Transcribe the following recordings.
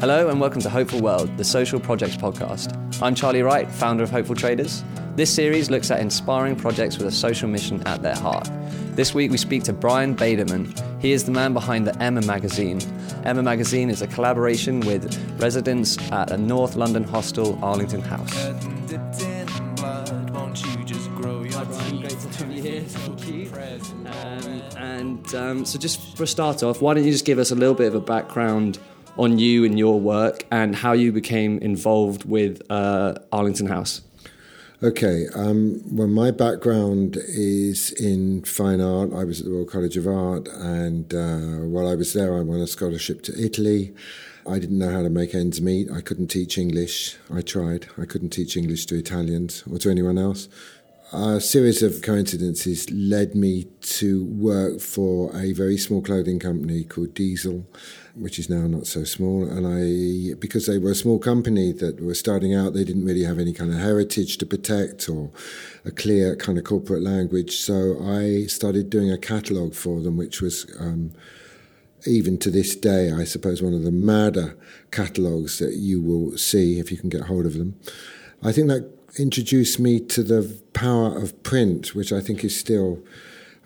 Hello and welcome to Hopeful World, the social projects podcast. I'm Charlie Wright, founder of Hopeful Traders. This series looks at inspiring projects with a social mission at their heart. This week we speak to Brian Baderman. He is the man behind the Emma magazine. Emma magazine is a collaboration with residents at a North London hostel, Arlington House. So just for a start off, why don't you just give us a little bit of a background on you and your work and how you became involved with Arlington House? Okay, well, my background is in fine art. I was at the Royal College of Art, and while I was there, I won a scholarship to Italy. I didn't know how to make ends meet. I couldn't teach English. I tried. I couldn't teach English to Italians or to anyone else. A series of coincidences led me to work for a very small clothing company called Diesel, which is now not so small. And because they were a small company that were starting out, they didn't really have any kind of heritage to protect or a clear kind of corporate language. So I started doing a catalogue for them, which was, even to this day, I suppose, one of the madder catalogues that you will see if you can get hold of them. I think that introduced me to the power of print, which I think is still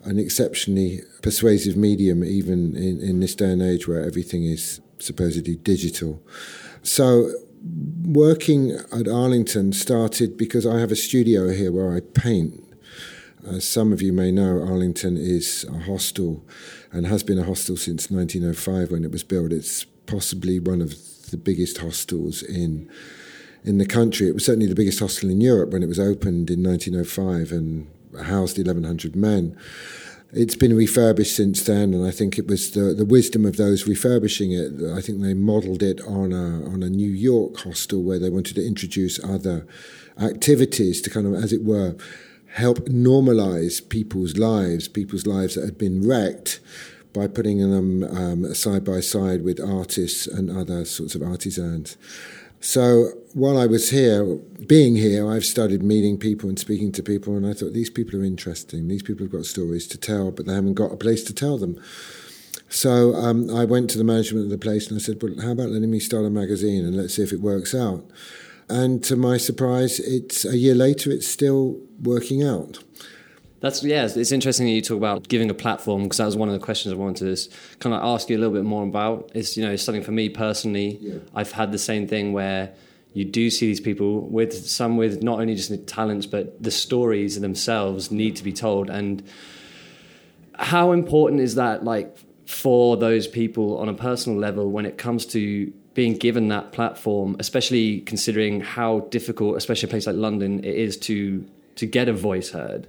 an exceptionally persuasive medium, even in this day and age where everything is supposedly digital. So working at Arlington started because I have a studio here where I paint. As some of you may know, Arlington is a hostel and has been a hostel since 1905 when it was built. It's possibly one of the biggest hostels in the country. It was certainly the biggest hostel in Europe when it was opened in 1905 and housed 1,100 men. It's been refurbished since then, and I think it was the wisdom of those refurbishing it. I think they modelled it on a New York hostel where they wanted to introduce other activities to kind of, as it were, help normalise people's lives that had been wrecked, by putting them side by side with artists and other sorts of artisans. So while I was here, being here, I've started meeting people and speaking to people, and I thought, these people are interesting. These people have got stories to tell, but they haven't got a place to tell them. So I went to the management of the place and I said, well, how about letting me start a magazine and let's see if it works out? And to my surprise, it's a year later, it's still working out. It's interesting that you talk about giving a platform, because that was one of the questions I wanted to kind of ask you a little bit more about. It's, you know, something for me personally, yeah. I've had the same thing where you do see these people with not only just the talents, but the stories themselves need to be told. And how important is that, like, for those people on a personal level when it comes to being given that platform, especially considering how difficult, especially a place like London, it is to get a voice heard?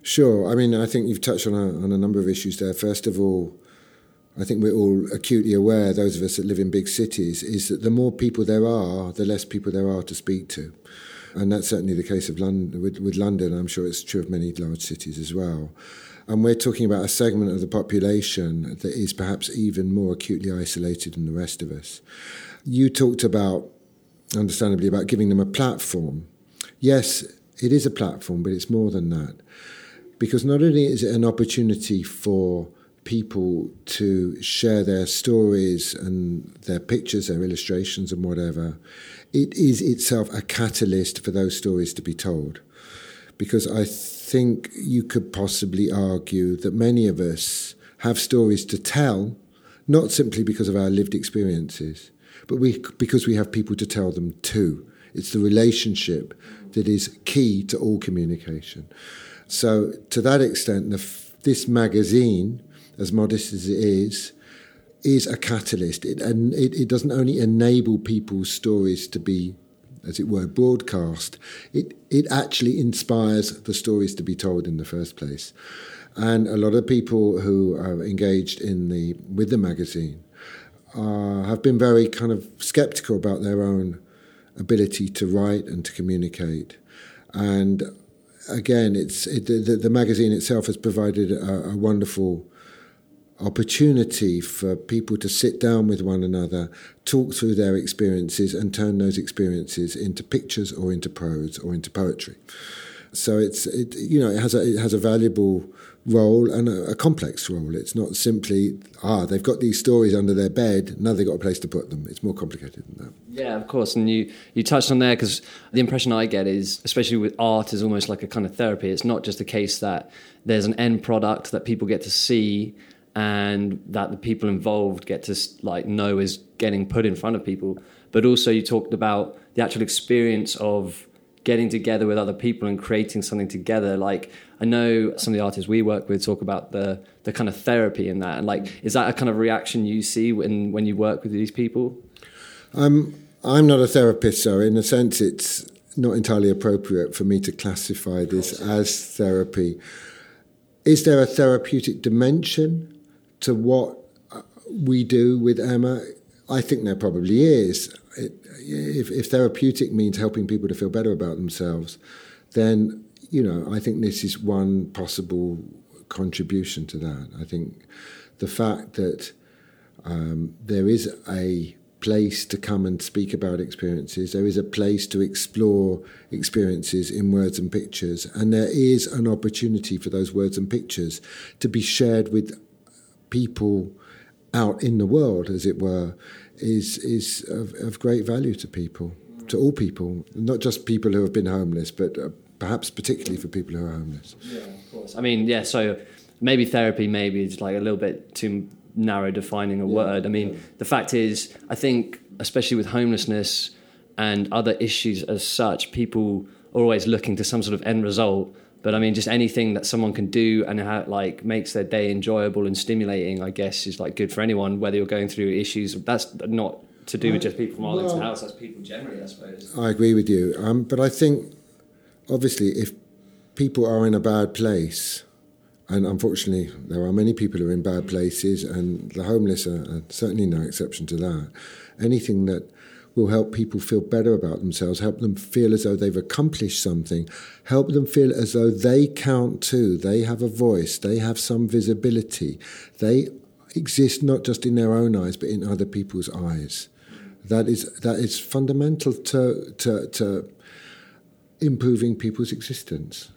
Sure. I mean, I think you've touched on a number of issues there. First of all, I think we're all acutely aware, those of us that live in big cities, is that the more people there are, the less people there are to speak to. And that's certainly the case of London, with London. I'm sure it's true of many large cities as well. And we're talking about a segment of the population that is perhaps even more acutely isolated than the rest of us. You talked about, understandably, about giving them a platform. Yes, it is a platform, but it's more than that. Because not only is it an opportunity for people to share their stories and their pictures, their illustrations and whatever, it is itself a catalyst for those stories to be told. Because I think you could possibly argue that many of us have stories to tell, not simply because of our lived experiences, but because we have people to tell them to. It's the relationship that is key to all communication. So to that extent, this magazine, as modest as it is a catalyst. It doesn't only enable people's stories to be, as it were, broadcast. It actually inspires the stories to be told in the first place. And a lot of people who are engaged with the magazine have been very kind of sceptical about their own ability to write and to communicate. And again, the magazine itself has provided a wonderful opportunity for people to sit down with one another, talk through their experiences and turn those experiences into pictures or into prose or into poetry. So it has a valuable role, and a complex role. It's not simply, they've got these stories under their bed, now they've got a place to put them. It's more complicated than that. Yeah, of course. And you touched on there, because the impression I get is, especially with art, is almost like a kind of therapy. It's not just a case that there's an end product that people get to see and that the people involved get to know is getting put in front of people. But also you talked about the actual experience of getting together with other people and creating something together. Like, I know some of the artists we work with talk about the kind of therapy in that. And is that a kind of reaction you see when you work with these people? I'm not a therapist, so in a sense it's not entirely appropriate for me to classify this as therapy. Is there a therapeutic dimension to what we do with Emma? I think there probably is. If therapeutic means helping people to feel better about themselves, then, I think this is one possible contribution to that. I think the fact that there is a place to come and speak about experiences, there is a place to explore experiences in words and pictures, and there is an opportunity for those words and pictures to be shared with people out in the world, as it were, is of great value to people, to all people, not just people who have been homeless, but perhaps particularly for people who are homeless. Yeah, of course. So maybe therapy, maybe it's a little bit too narrow defining a word. The fact is, I think, especially with homelessness and other issues as such, people are always looking to some sort of end result. But just anything that someone can do and how it makes their day enjoyable and stimulating, I guess, is good for anyone, whether you're going through issues. That's not to do with just people from Arlington House, that's people generally, I suppose. I agree with you. But I think, obviously, if people are in a bad place, and unfortunately there are many people who are in bad places, and the homeless are certainly no exception to that, anything that will help people feel better about themselves, help them feel as though they've accomplished something, help them feel as though they count too, they have a voice, they have some visibility, they exist not just in their own eyes but in other people's eyes. That is fundamental to improving people's existence.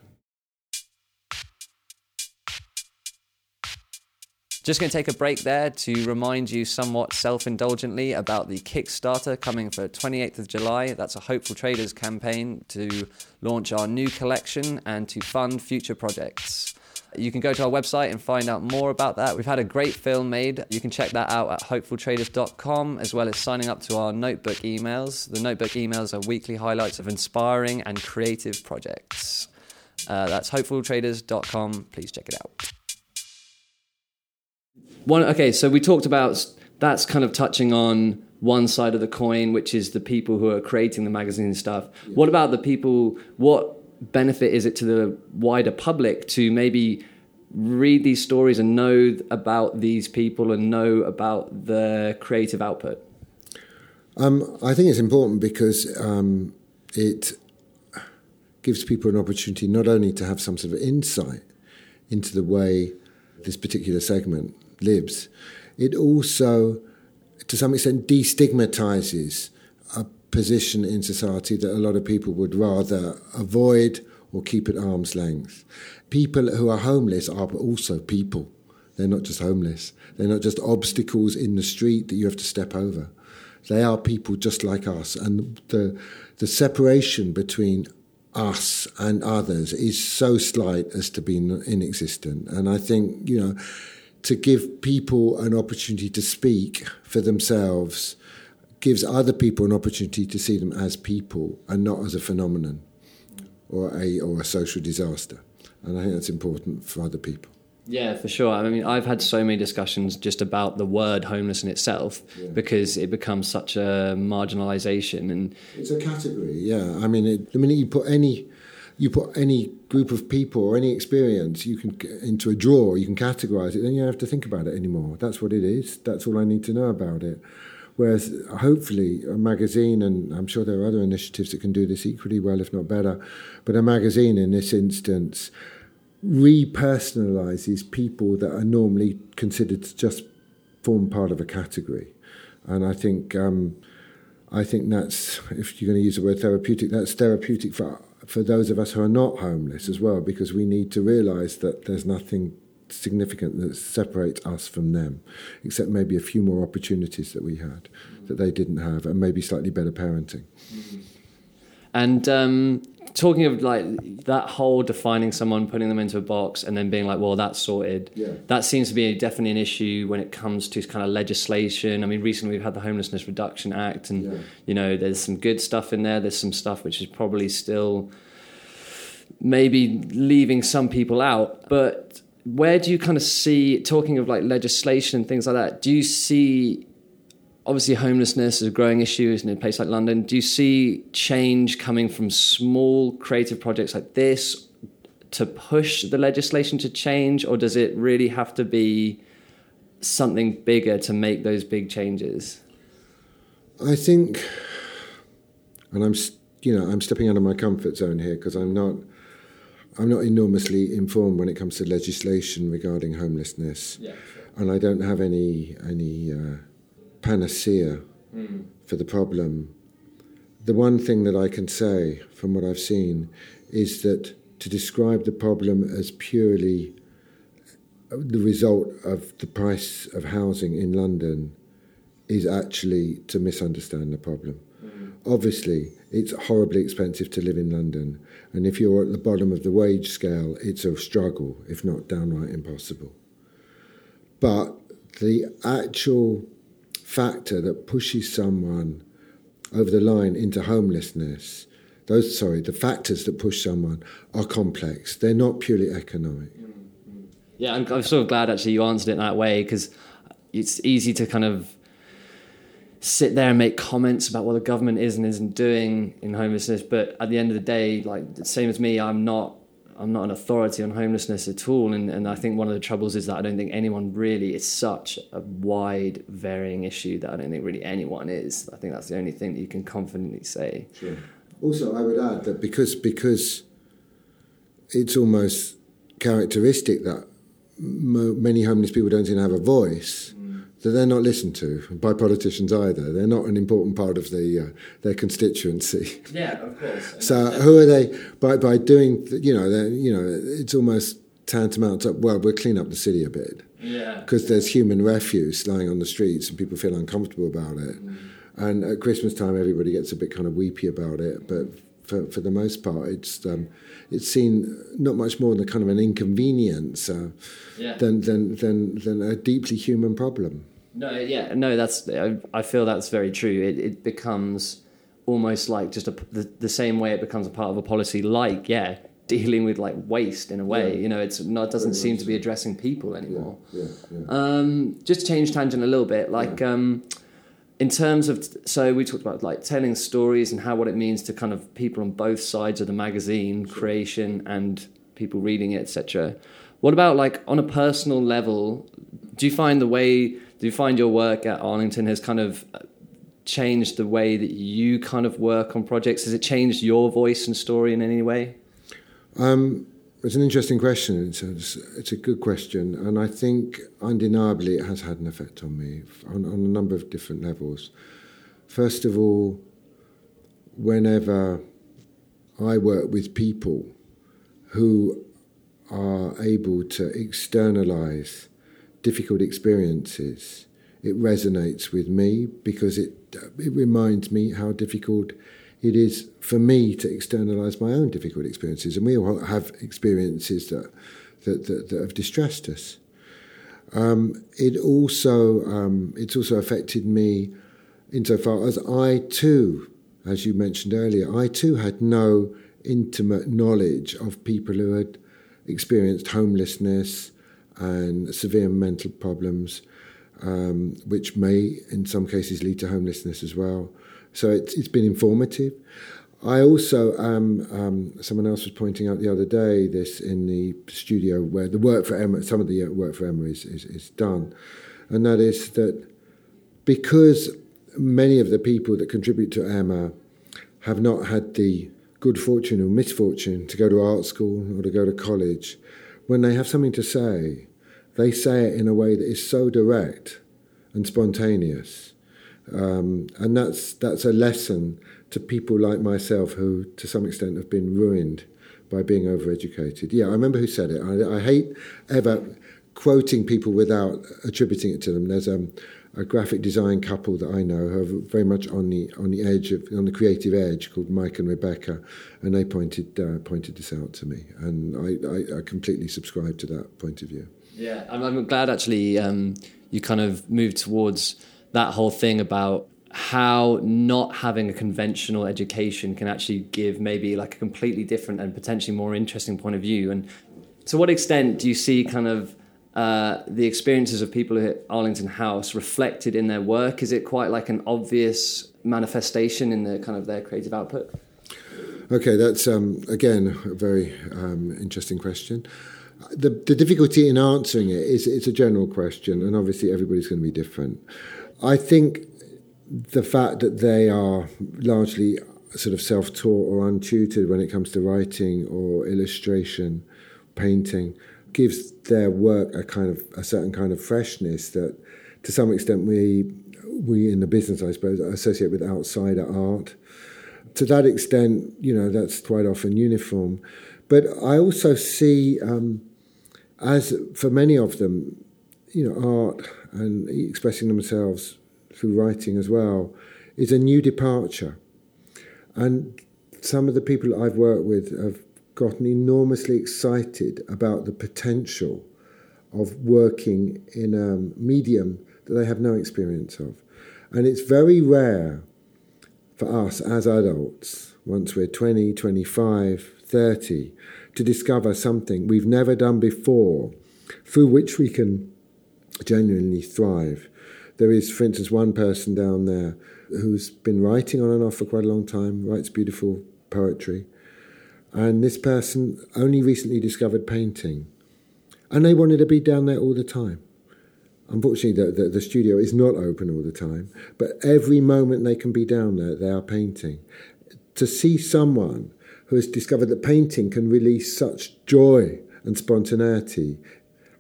Just going to take a break there to remind you somewhat self-indulgently about the Kickstarter coming for 28th of July. That's a Hopeful Traders campaign to launch our new collection and to fund future projects. You can go to our website and find out more about that. We've had a great film made. You can check that out at hopefultraders.com, as well as signing up to our notebook emails. The notebook emails are weekly highlights of inspiring and creative projects. That's hopefultraders.com. Please check it out. So we talked about, that's kind of touching on one side of the coin, which is the people who are creating the magazine and stuff. Yeah. What about the people, what benefit is it to the wider public to maybe read these stories and know about these people and know about the creative output? I think it's important because it gives people an opportunity not only to have some sort of insight into the way this particular segment lives. It also, to some extent, destigmatizes a position in society that a lot of people would rather avoid or keep at arm's length. People who are homeless are also people. They're not just homeless. They're not just obstacles in the street that you have to step over. They are people just like us. And the separation between us and others is so slight as to be inexistent. And I think, to give people an opportunity to speak for themselves gives other people an opportunity to see them as people and not as a phenomenon or a social disaster. And I think that's important for other people. Yeah, for sure. I've had so many discussions just about the word homeless in itself because it becomes such a marginalisation. And it's a category, yeah. The minute you put any group of people or any experience into a drawer, you can categorise it, then you don't have to think about it anymore. That's what it is. That's all I need to know about it. Whereas hopefully a magazine, and I'm sure there are other initiatives that can do this equally well, if not better, but a magazine in this instance repersonalises people that are normally considered to just form part of a category. And I think I think that's, if you're going to use the word therapeutic, that's therapeutic for those of us who are not homeless as well, because we need to realise that there's nothing significant that separates us from them, except maybe a few more opportunities that we had that they didn't have, and maybe slightly better parenting. And talking of like that whole defining someone, putting them into a box and then being like, well, that's sorted. Yeah. That seems to be definitely an issue when it comes to kind of legislation. I mean, recently we've had the Homelessness Reduction Act, and, you know, there's some good stuff in there. There's some stuff which is probably still maybe leaving some people out. But where do you kind of see, talking of like legislation and things like that, do you see... Obviously, homelessness is a growing issue, isn't it, in a place like London? Do you see change coming from small creative projects like this to push the legislation to change, or does it really have to be something bigger to make those big changes? I think, and I'm stepping out of my comfort zone here because I'm not enormously informed when it comes to legislation regarding homelessness, and I don't have any panacea for the problem. The one thing that I can say from what I've seen is that to describe the problem as purely the result of the price of housing in London is actually to misunderstand the problem. Obviously, it's horribly expensive to live in London, and if you're at the bottom of the wage scale, it's a struggle, if not downright impossible. But the actual factor that pushes someone over the line into homelessness, the factors that push someone are complex. They're not purely economic. Yeah, I'm sort of glad actually you answered it that way, because it's easy to kind of sit there and make comments about what the government is and isn't doing in homelessness, but at the end of the day, like, same as me, I'm not an authority on homelessness at all, and I think one of the troubles is that I don't think anyone really, it's such a wide, varying issue that I don't think really anyone is. I think that's the only thing that you can confidently say. Sure. Also, I would add that because it's almost characteristic that many homeless people don't even have a voice, that they're not listened to by politicians either. They're not an important part of their constituency. Yeah, of course. So who are they? By doing, it's almost tantamount to, well, we'll clean up the city a bit. Yeah. Because there's human refuse lying on the streets and people feel uncomfortable about it. And at Christmas time, everybody gets a bit kind of weepy about it. But for the most part, it's seen not much more than kind of an inconvenience than a deeply human problem. I feel that's very true. It becomes almost like just the same way it becomes a part of a policy, like dealing with like waste in a way. It doesn't seem to be addressing people anymore. Just change tangent a little bit, like in terms of, so we talked about like telling stories and how, what it means to kind of people on both sides of the magazine creation and people reading it, etc. What about like on a personal level? Do you find your work at Arlington has kind of changed the way that you kind of work on projects? Has it changed your voice and story in any way? It's an interesting question. It's a good question. And I think, undeniably, it has had an effect on me on a number of different levels. First of all, whenever I work with people who are able to externalise difficult experiences, it resonates with me because it reminds me how difficult it is for me to externalise my own difficult experiences. And we all have experiences that have distressed us. It's also affected me insofar as I too, as you mentioned earlier, I too had no intimate knowledge of people who had experienced homelessness and severe mental problems, which may in some cases lead to homelessness as well. So it's been informative. I also someone else was pointing out the other day this in the studio where the work for Emma, some of the work for Emma is done, and that is that because many of the people that contribute to Emma have not had the good fortune or misfortune to go to art school or to go to college, when they have something to say, they say it in a way that is so direct and spontaneous And that's a lesson to people like myself who, to some extent, have been ruined by being overeducated. Yeah, I remember who said it. I hate ever quoting people without attributing it to them. There's a graphic design couple that I know who are very much on the edge of, on the creative edge, called Mike and Rebecca, and they pointed this out to me, and I completely subscribe to that point of view. Yeah, I'm glad actually you kind of moved towards that whole thing about how not having a conventional education can actually give maybe like a completely different and potentially more interesting point of view. And to what extent do you see kind of the experiences of people at Arlington House reflected in their work? Is it quite like an obvious manifestation in the kind of their creative output? Okay, that's again a very interesting question. The difficulty in answering it is it's a general question, and obviously everybody's going to be different. I think the fact that they are largely sort of self-taught or untutored when it comes to writing or illustration, painting, gives their work a certain kind of freshness that, to some extent, we in the business, I suppose, associate with outsider art. To that extent, you know, that's quite often uniform. But I also see, as for many of them, you know, art and expressing themselves through writing as well is a new departure. And some of the people I've worked with have gotten enormously excited about the potential of working in a medium that they have no experience of. And it's very rare for us as adults, once we're 20, 25, 30, to discover something we've never done before through which we can genuinely thrive. There is, for instance, one person down there who's been writing on and off for quite a long time, writes beautiful poetry. And this person only recently discovered painting. And they wanted to be down there all the time. Unfortunately, the studio is not open all the time. But every moment they can be down there, they are painting. To see someone who has discovered that painting can release such joy and spontaneity,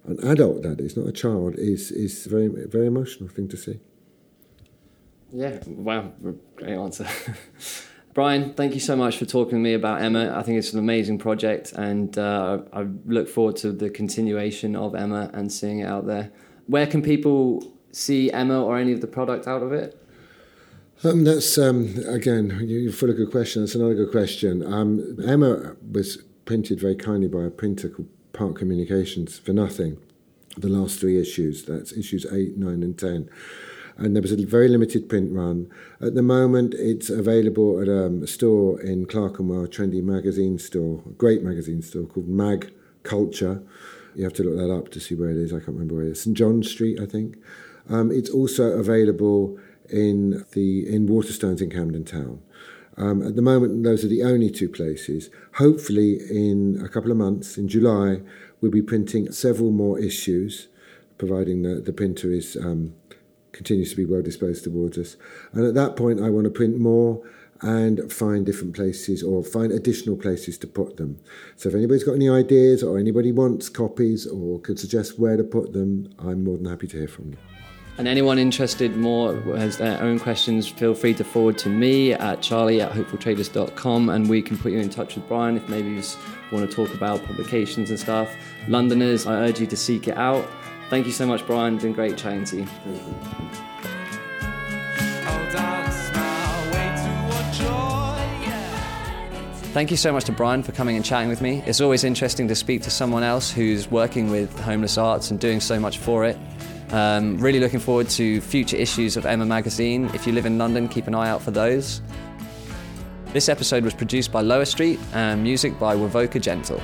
an adult that is, not a child, is a very, very emotional thing to see. Yeah, wow, great answer. Brian, thank you so much for talking to me about Emma. I think it's an amazing project, and I look forward to the continuation of Emma and seeing it out there. Where can people see Emma or any of the product out of it? That's, again, you're full of good questions. That's another good question. Emma was printed very kindly by a printer called Park Communications for nothing. The last three issues, that's issues 8, 9, and 10. And there was a very limited print run. At the moment, it's available at a store in Clerkenwell, trendy magazine store, a great magazine store called Mag Culture. You have to look that up to see where it is. I can't remember where it is. St. John Street, I think. It's also available in Waterstones in Camden Town. At the moment, those are the only two places. Hopefully, in a couple of months, in July, we'll be printing several more issues, providing the printer is... continues to be well disposed towards us. And at that point, I want to print more and find different places or find additional places to put them. So if anybody's got any ideas or anybody wants copies or could suggest where to put them, I'm more than happy to hear from you. And anyone interested more has their own questions, feel free to forward to me at charlie@hopefultraders.com, and we can put you in touch with Brian if maybe you want to talk about publications and stuff. Londoners, I urge you to seek it out. Thank you so much, Brian. It's been great chatting to you. Thank you. Thank you so much to Brian for coming and chatting with me. It's always interesting to speak to someone else who's working with homeless arts and doing so much for it. Really looking forward to future issues of Emma magazine. If you live in London, keep an eye out for those. This episode was produced by Lower Street and music by Wavoka Gentle.